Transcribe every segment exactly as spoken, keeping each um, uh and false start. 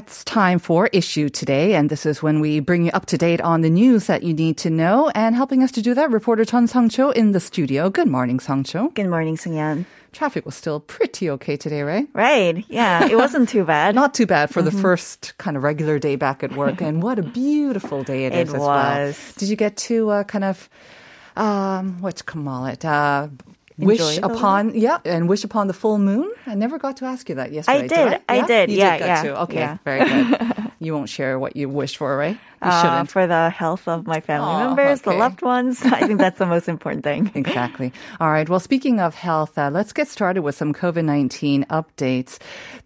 It's time for Issue Today, and this is when we bring you up to date on the news that you need to know. And helping us to do that, reporter Jeon Seong-choo in the studio. Good morning, Seong-choo. Good morning, Seung-yeon. Traffic was still pretty okay today, right? Right. Yeah, it wasn't too bad. Not too bad for mm-hmm. the first kind of regular day back at work. And what a beautiful day it, it is as was. well. Did you get to uh, kind of, um, whatchamacallit, uh... wish upon, yeah, and wish upon the full moon? I never got to ask you that yesterday. I did, did I? Yeah? I did. You yeah, did yeah. To. Okay, yeah. Very good. You won't share what you wish for, right? You uh, shouldn't. For the health of my family oh, members, okay. the loved ones. I think that's the most important thing. Exactly. All right. Well, speaking of health, uh, let's get started with some COVID nineteen updates.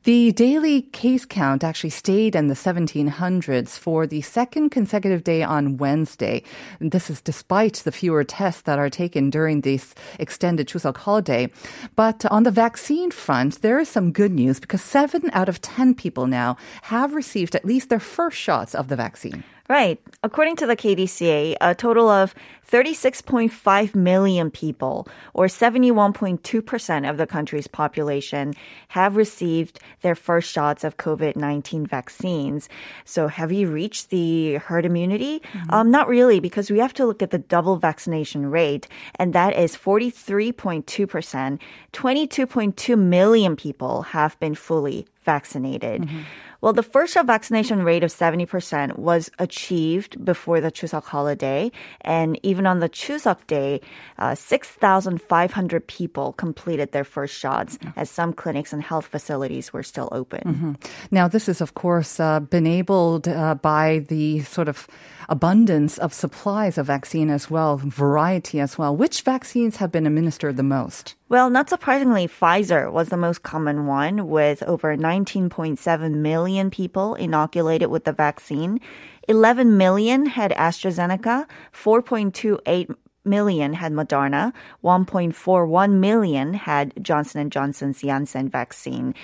The daily case count actually stayed in the seventeen hundreds for the second consecutive day on Wednesday. And this is despite the fewer tests that are taken during this extended Chuseok holiday. But on the vaccine front, there is some good news because seven out of ten people now have received at least their first shots of the vaccine. Right. According to the K D C A, a total of thirty-six point five million people, or seventy-one point two percent of the country's population, have received their first shots of COVID nineteen vaccines. So have you reached the herd immunity? Mm-hmm. Um, not really, because we have to look at the double vaccination rate, and that is forty-three point two percent. twenty-two point two million people have been fully vaccinated. Mm-hmm. Well, the first shot vaccination rate of seventy percent was achieved before the Chuseok holiday. And even on the Chuseok day, uh, six thousand five hundred people completed their first shots as some clinics and health facilities were still open. Mm-hmm. Now, this is, of course, uh, been enabled uh, by the sort of abundance of supplies of vaccine as well, variety as well. Which vaccines have been administered the most? Well, not surprisingly, Pfizer was the most common one, with over nineteen point seven million people inoculated with the vaccine. eleven million had AstraZeneca, four point two eight million had Moderna, one point four one million had Johnson and Johnson's Janssen vaccine.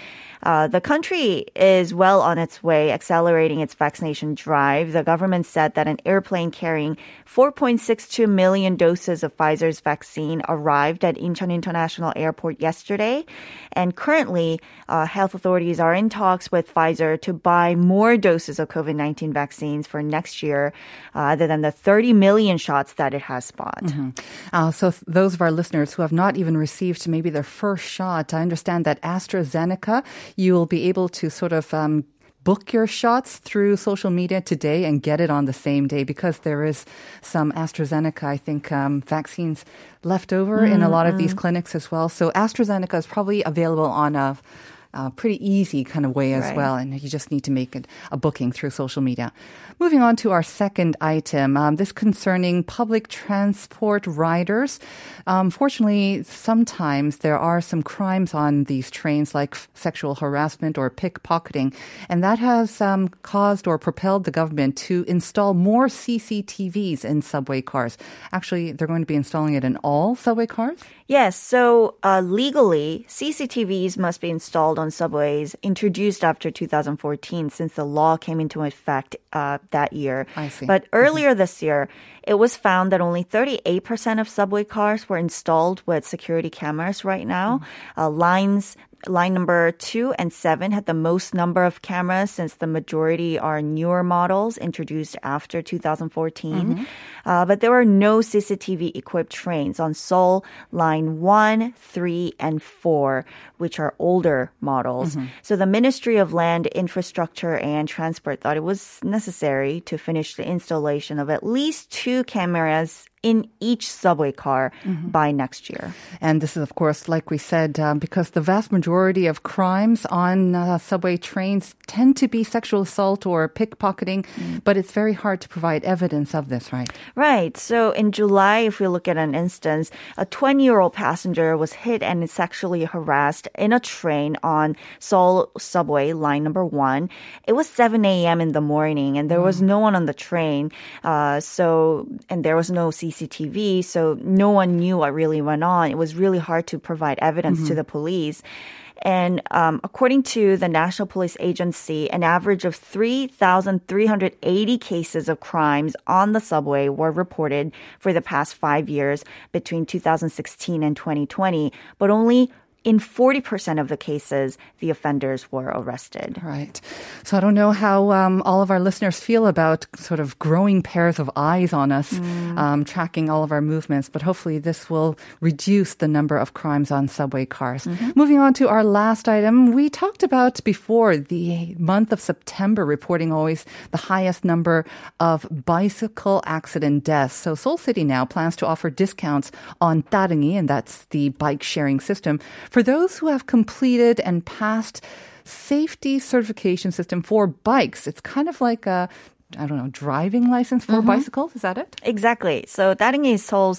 Uh, the country is well on its way, accelerating its vaccination drive. The government said that an airplane carrying four point six two million doses of Pfizer's vaccine arrived at Incheon International Airport yesterday. And currently, uh, health authorities are in talks with Pfizer to buy more doses of COVID nineteen vaccines for next year, uh, other than the thirty million shots that it has bought. Mm-hmm. Uh, so th- those of our listeners who have not even received maybe their first shot, I understand that AstraZeneca, you will be able to sort of um, book your shots through social media today and get it on the same day, because there is some AstraZeneca, I think, um, vaccines left over mm-hmm. in a lot of these clinics as well. So AstraZeneca is probably available on a Uh, pretty easy kind of way as right. well, and you just need to make it a booking through social media. Moving on to our second item, um, this concerning public transport riders. Um, fortunately, sometimes there are some crimes on these trains, like f- sexual harassment or pickpocketing, and that has um, caused or propelled the government to install more C C T Vs in subway cars. Actually, they're going to be installing it in all subway cars? Yes, so uh, legally, C C T Vs must be installed on subways, introduced after two thousand fourteen, since the law came into effect uh, that year. I see. But earlier mm-hmm. this year, it was found that only thirty-eight percent of subway cars were installed with security cameras right now. Mm-hmm. Uh, lines... Line number two and seven had the most number of cameras, since the majority are newer models introduced after two thousand fourteen. Mm-hmm. Uh, but there were no C C T V-equipped trains on Seoul Line one, three, and four, which are older models. Mm-hmm. So the Ministry of Land, Infrastructure, and Transport thought it was necessary to finish the installation of at least two cameras in each subway car mm-hmm. by next year. And this is, of course, like we said, um, because the vast majority of crimes on uh, subway trains tend to be sexual assault or pickpocketing, mm-hmm. but it's very hard to provide evidence of this, right? Right. So in July, if we look at an instance, a twenty-year-old passenger was hit and sexually harassed in a train on Seoul subway line number one. It was seven a.m. in the morning, and there was mm-hmm. no one on the train, uh, so and there was no C C T V, so no one knew what really went on. It was really hard to provide evidence mm-hmm. to the police. And um, according to the National Police Agency, an average of three thousand three hundred eighty cases of crimes on the subway were reported for the past five years between two thousand sixteen and twenty twenty, but only in forty percent of the cases, the offenders were arrested. Right. So I don't know how um, all of our listeners feel about sort of growing pairs of eyes on us, mm. um, tracking all of our movements, but hopefully this will reduce the number of crimes on subway cars. Mm-hmm. Moving on to our last item, we talked about before the month of September reporting always the highest number of bicycle accident deaths. So Seoul City now plans to offer discounts on Ttareungi, and that's the bike sharing system, for those who have completed and passed safety certification system for bikes. It's kind of like a, I don't know, driving license for mm-hmm. bicycles? Is that it? Exactly. So Ttareungi is Seoul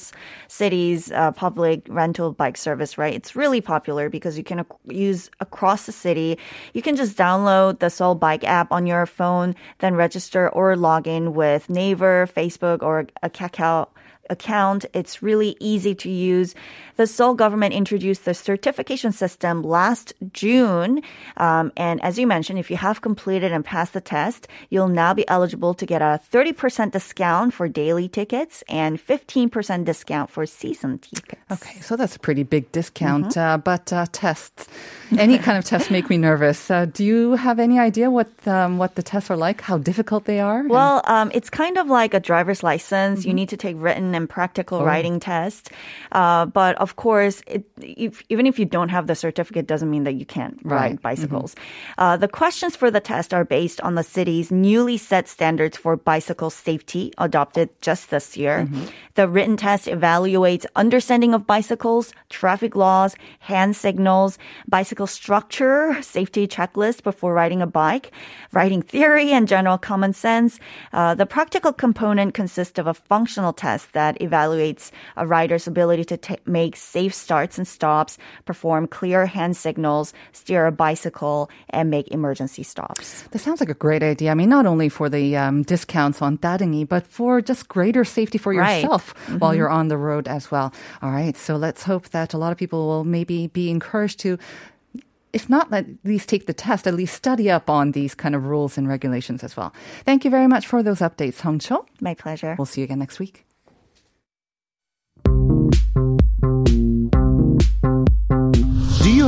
City's uh, public rental bike service, right? It's really popular because you can ac- use across the city. You can just download the Seoul Bike app on your phone, then register or log in with Naver, Facebook, or a Kakao account. It's really easy to use. The Seoul government introduced the certification system last June. Um, and as you mentioned, if you have completed and passed the test, you'll now be eligible to get a thirty percent discount for daily tickets and fifteen percent discount for season tickets. Okay, so that's a pretty big discount. Mm-hmm. Uh, but uh, tests, any kind of tests make me nervous. Uh, do you have any idea what, um, what the tests are like, how difficult they are? Well, um, it's kind of like a driver's license. Mm-hmm. You need to take written and practical oh. writing test. Uh, but of course, it, if, even if you don't have the certificate, doesn't mean that you can't right. ride bicycles. Mm-hmm. Uh, the questions for the test are based on the city's newly set standards for bicycle safety adopted just this year. Mm-hmm. The written test evaluates understanding of bicycles, traffic laws, hand signals, bicycle structure, safety checklist before riding a bike, riding theory, and general common sense. Uh, the practical component consists of a functional test that evaluates a rider's ability to t- make safe starts and stops, perform clear hand signals, steer a bicycle, and make emergency stops. That sounds like a great idea. I mean, not only for the um, discounts on Ttareungi, but for just greater safety for yourself right. mm-hmm. while you're on the road as well. All right, so let's hope that a lot of people will maybe be encouraged to, if not, at least take the test, at least study up on these kind of rules and regulations as well. Thank you very much for those updates, Seong-choo. My pleasure. We'll see you again next week. Do you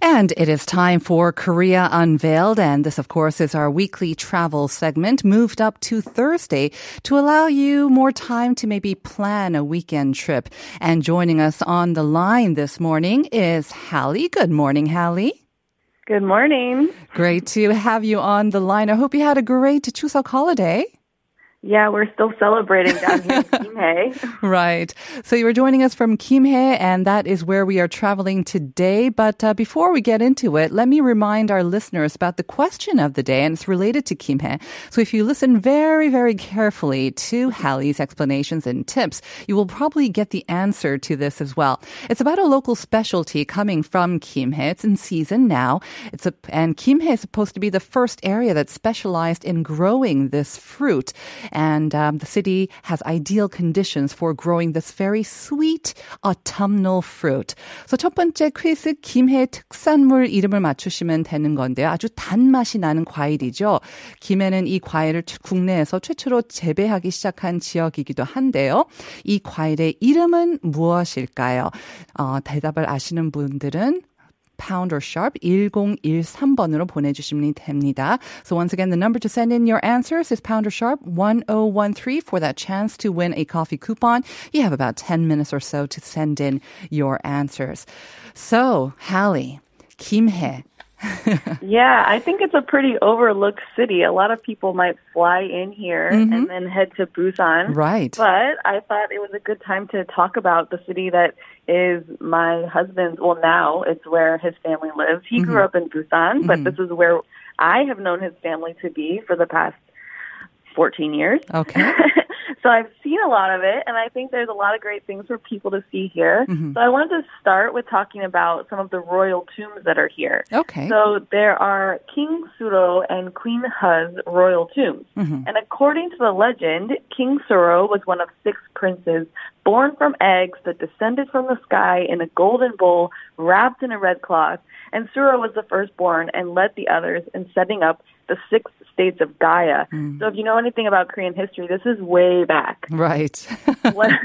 And it is time for Korea Unveiled, and this, of course, is our weekly travel segment moved up to Thursday to allow you more time to maybe plan a weekend trip. And joining us on the line this morning is Hallie. Good morning, Hallie. Good morning. Great to have you on the line. I hope you had a great Chuseok holiday. Yeah, we're still celebrating down here in Gimhae. Right. So you were joining us from Gimhae, and that is where we are traveling today. But uh, before we get into it, let me remind our listeners about the question of the day, and it's related to Gimhae. So if you listen very, very carefully to Hallie's explanations and tips, you will probably get the answer to this as well. It's about a local specialty coming from Gimhae. It's in season now. It's a, and Gimhae is supposed to be the first area that specialized in growing this fruit. And um, the city has ideal conditions for growing this very sweet autumnal fruit. So 첫 번째 퀴즈, 김해 특산물 이름을 맞추시면 되는 건데요. 아주 단맛이 나는 과일이죠. 김해는 이 과일을 국내에서 최초로 재배하기 시작한 지역이기도 한데요. 이 과일의 이름은 무엇일까요? 어, 대답을 아시는 분들은 pound or sharp ten thirteen번으로 보내주시면 됩니다. So once again, the number to send in your answers is pound or sharp ten thirteen for that chance to win a coffee coupon. You have about ten minutes or so to send in your answers. So, Hallie, Gimhae. Yeah, I think it's a pretty overlooked city. A lot of people might fly in here mm-hmm. and then head to Busan. Right. But I thought it was a good time to talk about the city that is my husband's. Well, now it's where his family lives. He mm-hmm. grew up in Busan, but mm-hmm. this is where I have known his family to be for the past fourteen years. Okay. So I've seen a lot of it, and I think there's a lot of great things for people to see here. Mm-hmm. So I wanted to start with talking about some of the royal tombs that are here. Okay. So there are King Suro and Queen He's royal tombs. Mm-hmm. And according to the legend, King Suro was one of six princes born from eggs that descended from the sky in a golden bowl wrapped in a red cloth. And Suro was the firstborn and led the others in setting up the six states of Gaia. Mm. So if you know anything about Korean history, this is way back. Right. When,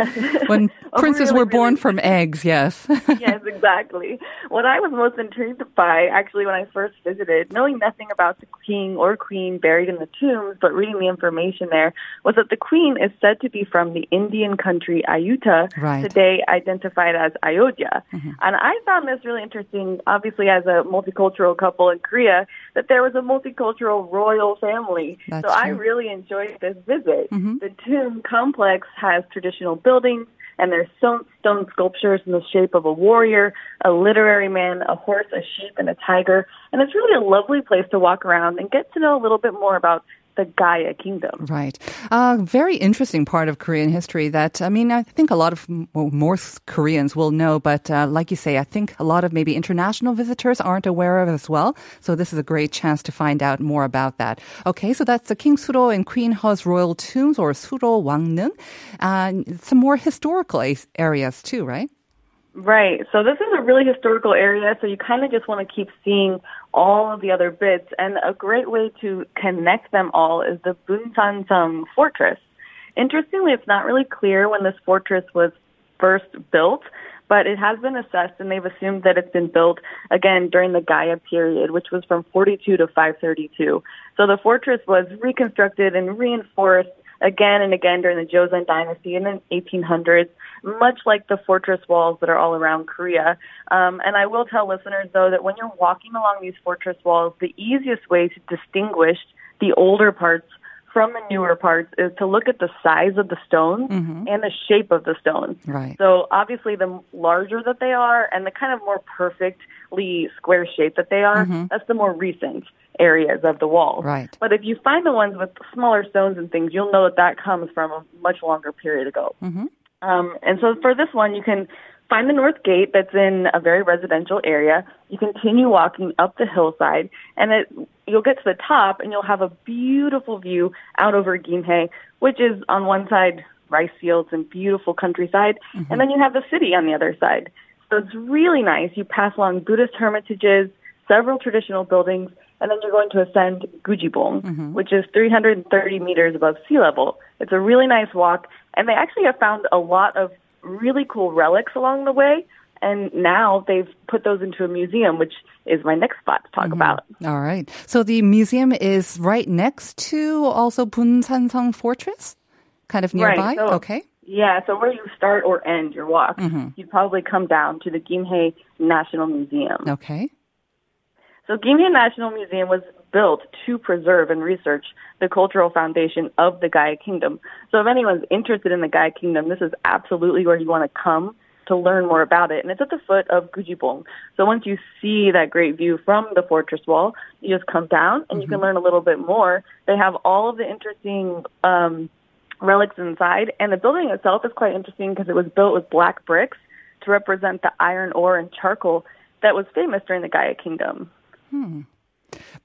when princes really, were born really, from eggs, yes. Yes, exactly. What I was most intrigued by, actually, when I first visited, knowing nothing about the king or queen buried in the tombs, but reading the information there, was that the queen is said to be from the Indian country Ayutthaya, right. today identified as Ayodhya. Mm-hmm. And I found this really interesting, obviously, as a multicultural couple in Korea, that there was a multicultural royal family. That's so true. I really enjoyed this visit. Mm-hmm. The tomb complex has traditional buildings, and there's stone, stone sculptures in the shape of a warrior, a literary man, a horse, a sheep, and a tiger. And it's really a lovely place to walk around and get to know a little bit more about the Gaia kingdom. Right. Uh, very interesting part of Korean history that, I mean, I think a lot of well, more Koreans will know, but uh, like you say, I think a lot of maybe international visitors aren't aware of as well. So this is a great chance to find out more about that. Okay, so that's the King Suro and Queen He's royal tombs, or Suro Wangneung. Uh, some more historical areas too, right? Right. So this is a really historical area, so you kind of just want to keep seeing all of the other bits. And a great way to connect them all is the Bunsanseong Fortress. Interestingly, it's not really clear when this fortress was first built, but it has been assessed, and they've assumed that it's been built, again, during the Gaia period, which was from forty-two to five thirty-two. So the fortress was reconstructed and reinforced again and again during the Joseon Dynasty in the eighteen hundreds, much like the fortress walls that are all around Korea. Um, and I will tell listeners, though, that when you're walking along these fortress walls, the easiest way to distinguish the older parts from the newer parts is to look at the size of the stones mm-hmm. and the shape of the stones. Right. So obviously the larger that they are and the kind of more perfectly square shape that they are, mm-hmm. that's the more recent areas of the wall. Right. But if you find the ones with smaller stones and things, you'll know that that comes from a much longer period ago. Mm-hmm. Um, and so for this one, you can find the North Gate that's in a very residential area. You continue walking up the hillside, and it, you'll get to the top, and you'll have a beautiful view out over Gimhae, which is on one side rice fields and beautiful countryside, mm-hmm. and then you have the city on the other side. So it's really nice. You pass along Buddhist hermitages, several traditional buildings, and then you're going to ascend Gujibong, mm-hmm. which is three hundred thirty meters above sea level. It's a really nice walk, and they actually have found a lot of really cool relics along the way, and now they've put those into a museum, which is my next spot to talk mm-hmm. about. All right. So the museum is right next to also Bunsanseong Fortress, kind of nearby? Right. So, okay. Yeah, so where you start or end your walk, mm-hmm. you'd probably come down to the Gimhae National Museum. Okay. So Gimhae National Museum was built to preserve and research the cultural foundation of the Gaia Kingdom. So if anyone's interested in the Gaia Kingdom, this is absolutely where you want to come to learn more about it. And it's at the foot of Gujibong. So once you see that great view from the fortress wall, you just come down and mm-hmm. you can learn a little bit more. They have all of the interesting um, relics inside. And the building itself is quite interesting because it was built with black bricks to represent the iron ore and charcoal that was famous during the Gaia Kingdom. Hmm.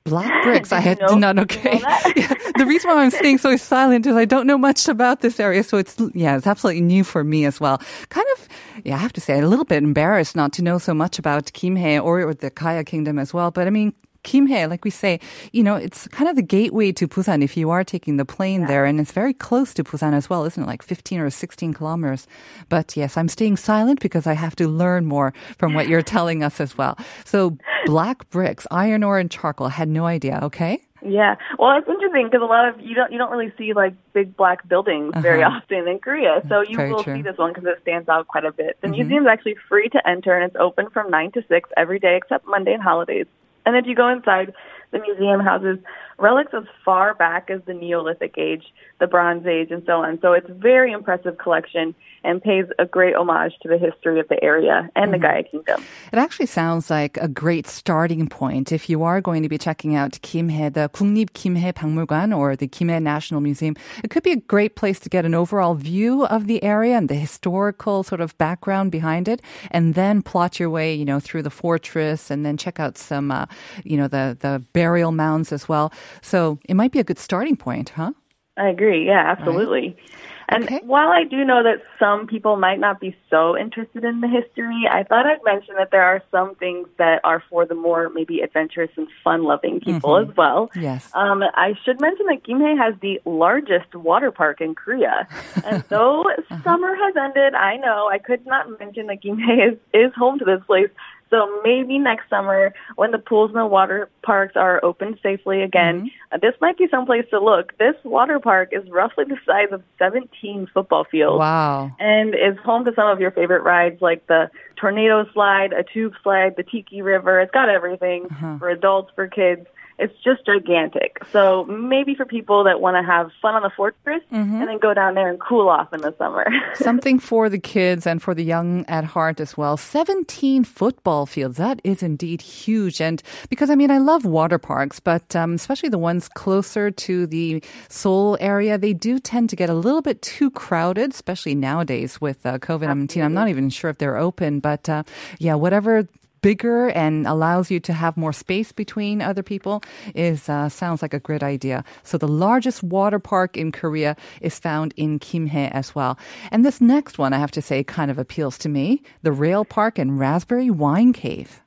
Black bricks. I had nope. none. Okay. Yeah. The reason why I'm staying so silent is I don't know much about this area. So it's, yeah, it's absolutely new for me as well. Kind of, yeah, I have to say, a little bit embarrassed not to know so much about Gimhae or, or the Gaya kingdom as well. But I mean, Gimhae, like we say, you know, it's kind of the gateway to Busan if you are taking the plane yeah. there. And it's very close to Busan as well, isn't it? Like fifteen or sixteen kilometers. But yes, I'm staying silent because I have to learn more from what you're telling us as well. So black bricks, iron ore and charcoal, had no idea, okay? Yeah. Well, it's interesting because a lot of, you don't you don't really see like big black buildings uh-huh. very often in Korea. So you very will true. see this one because it stands out quite a bit. The mm-hmm. museum is actually free to enter and it's open from nine to six every day except Monday and holidays. And if you go inside, the museum houses relics as far back as the Neolithic Age, the Bronze Age, and so on. So it's a very impressive collection and pays a great homage to the history of the area and mm-hmm. the Gaya Kingdom. It actually sounds like a great starting point if you are going to be checking out Gimhae, the 국립 김해 박물관 or the Gimhae National Museum. It could be a great place to get an overall view of the area and the historical sort of background behind it, and then plot your way, you know, through the fortress and then check out some, uh, you know, the, the burial mounds as well. So it might be a good starting point, huh? I agree. Yeah, absolutely. Right. And okay. while I do know that some people might not be so interested in the history, I thought I'd mention that there are some things that are for the more maybe adventurous and fun-loving people mm-hmm. as well. Yes. Um, I should mention that Gimhae has the largest water park in Korea. And though uh-huh. summer has ended, I know, I could not mention that Gimhae is, is home to this place. So maybe next summer, when the pools and the water parks are open safely again, mm-hmm. this might be someplace to look. This water park is roughly the size of seventeen football fields. Wow. And is home to some of your favorite rides like the tornado slide, a tube slide, the Tiki River. It's got everything uh-huh. for adults, for kids. It's just gigantic. So maybe for people that want to have fun on the fortress mm-hmm. and then go down there and cool off in the summer. Something for the kids and for the young at heart as well. seventeen football fields. That is indeed huge. And because, I mean, I love water parks, but um, especially the ones closer to the Seoul area, they do tend to get a little bit too crowded, especially nowadays with uh, COVID nineteen. I'm not even sure if they're open, but uh, yeah, whatever bigger and allows you to have more space between other people is uh, sounds like a great idea. So the largest water park in Korea is found in Gimhae as well. And this next one, I have to say, kind of appeals to me, the rail park and raspberry wine cave.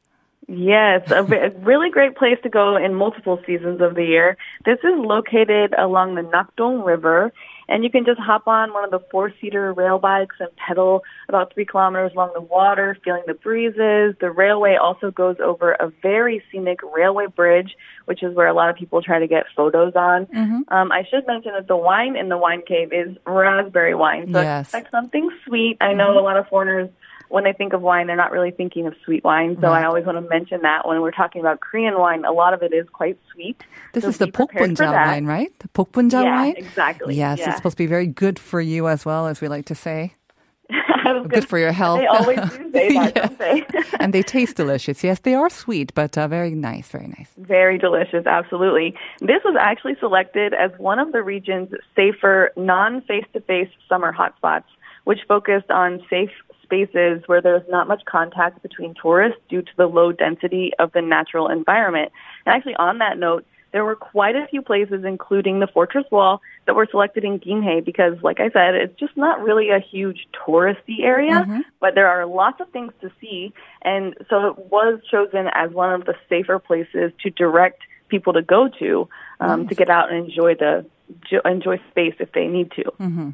Yes, a, a really great place to go in multiple seasons of the year. This is located along the Nakdong River, and you can just hop on one of the four-seater rail bikes and pedal about three kilometers along the water, feeling the breezes. The railway also goes over a very scenic railway bridge, which is where a lot of people try to get photos on. Mm-hmm. Um, I should mention that the wine in the wine cave is raspberry wine. So yes. Expect something sweet. I know mm-hmm. a lot of foreigners, when they think of wine, they're not really thinking of sweet wine. So right. I always want to mention that when we're talking about Korean wine, a lot of it is quite sweet. This so is the Pokbunja wine, right? The Pokbunja yeah, wine? Exactly. Yes, yeah. It's supposed to be very good for you as well, as we like to say. Good, good for your health. They always do say that, yes. don't they? And they taste delicious. Yes, they are sweet, but uh, very nice, very nice. Very delicious, absolutely. This was actually selected as one of the region's safer, non-face-to-face summer hotspots, which focused on safe spaces where there's not much contact between tourists due to the low density of the natural environment. And actually, on that note, there were quite a few places, including the Fortress Wall, that were selected in Gimhae because, like I said, it's just not really a huge touristy area, mm-hmm. but there are lots of things to see. And so it was chosen as one of the safer places to direct people to go to um, nice. to get out and enjoy the enjoy space if they need to. Mm-hmm.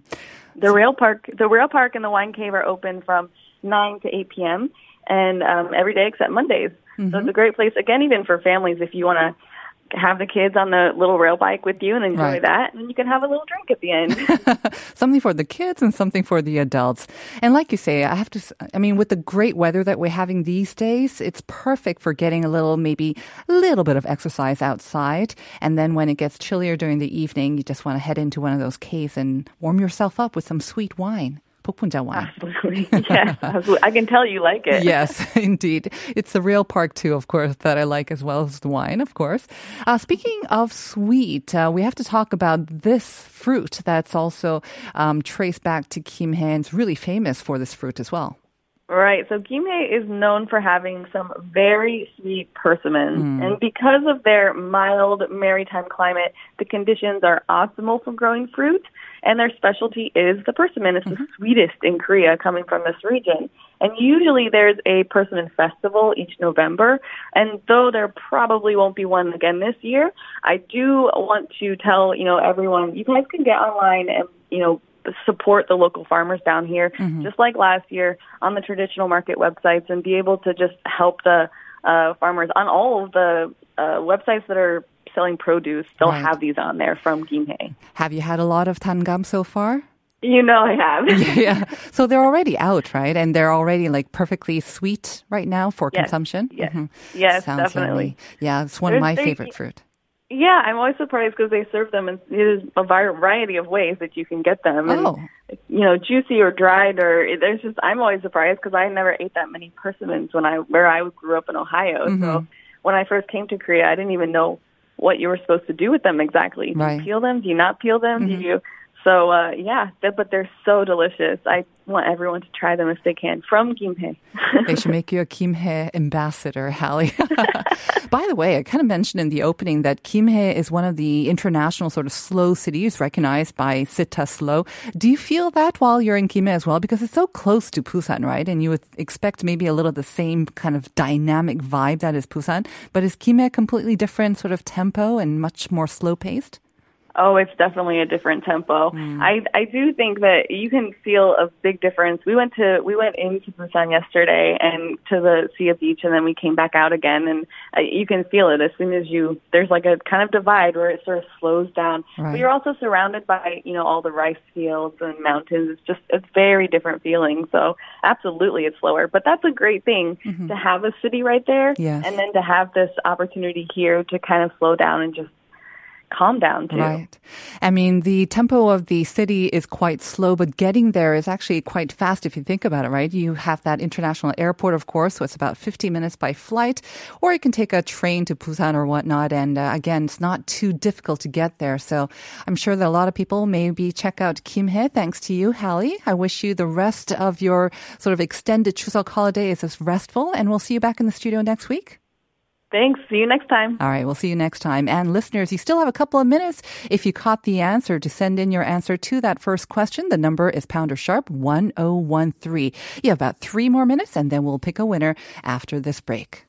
The rail park, the rail park and the wine cave are open from nine to eight p.m. and um, every day except Mondays. Mm-hmm. So it's a great place, again, even for families if you want to have the kids on the little rail bike with you and enjoy right. that, and you can have a little drink at the end. Something for the kids and something for the adults. And like you say, I have to, I mean, with the great weather that we're having these days, it's perfect for getting a little, maybe a little bit of exercise outside. And then when it gets chillier during the evening, you just want to head into one of those caves and warm yourself up with some sweet wine. Absolutely. Yes, absolutely. I can tell you like it. Yes, indeed. It's the rail park, too, of course, that I like, as well as the wine, of course. Uh, speaking of sweet, uh, we have to talk about this fruit that's also um, traced back to Gimhae and is really famous for this fruit as well. Right. So Gimhae is known for having some very sweet persimmons. Mm. And because of their mild maritime climate, the conditions are optimal for growing fruit. And their specialty is the persimmon. It's mm-hmm. the sweetest in Korea coming from this region. And usually there's a persimmon festival each November. And though there probably won't be one again this year, I do want to tell, you know, everyone, you guys can get online and, you know, support the local farmers down here, mm-hmm. just like last year, on the traditional market websites, and be able to just help the uh, farmers on all of the uh, websites that are selling produce. They'll right. have these on there from Gimhae. Have you had a lot of tangam so far? You know I have. yeah. So they're already out, right? And they're already like perfectly sweet right now for yes. consumption? Yes, mm-hmm. yes sounds definitely. Yummy. Yeah, it's one There's of my they, favorite fruit. Yeah, I'm always surprised because they serve them in there's a variety of ways that you can get them. And, oh. you know, juicy or dried or there's just, I'm always surprised because I never ate that many persimmons when I, where I grew up in Ohio. Mm-hmm. So when I first came to Korea, I didn't even know what you were supposed to do with them exactly. Do right. you peel them? Do you not peel them? Mm-hmm. Do you? So, uh, yeah, but they're so delicious. I want everyone to try them if they can from Gimhae. They should make you a Gimhae ambassador, Hallie. By the way, I kind of mentioned in the opening that Gimhae is one of the international sort of slow cities recognized by Cittaslow. Do you feel that while you're in Gimhae as well? Because it's so close to Busan, right? And you would expect maybe a little the same kind of dynamic vibe that is Busan. But is Gimhae completely different sort of tempo and much more slow-paced? Oh, it's definitely a different tempo. Mm. I, I do think that you can feel a big difference. We went to we went into Busan yesterday and to the Sea of Beach, and then we came back out again, and uh, you can feel it as soon as you. There's like a kind of divide where it sort of slows down. Right. But you're also surrounded by you know all the rice fields and mountains. It's just a very different feeling. So absolutely, it's slower, but that's a great thing mm-hmm. to have a city right there, yes. and then to have this opportunity here to kind of slow down and just. Calm down too. Right. I mean, the tempo of the city is quite slow, but getting there is actually quite fast if you think about it, right? You have that international airport, of course, so it's about fifty minutes by flight, or you can take a train to Busan or whatnot. And uh, again, it's not too difficult to get there. So I'm sure that a lot of people maybe check out Gimhae. Thanks to you, Hallie. I wish you the rest of your sort of extended Chuseok holiday is as restful, and we'll see you back in the studio next week. Thanks. See you next time. All right. We'll see you next time. And listeners, you still have a couple of minutes. If you caught the answer, to send in your answer to that first question, the number is pound or sharp one oh one three. You have about three more minutes, and then we'll pick a winner after this break.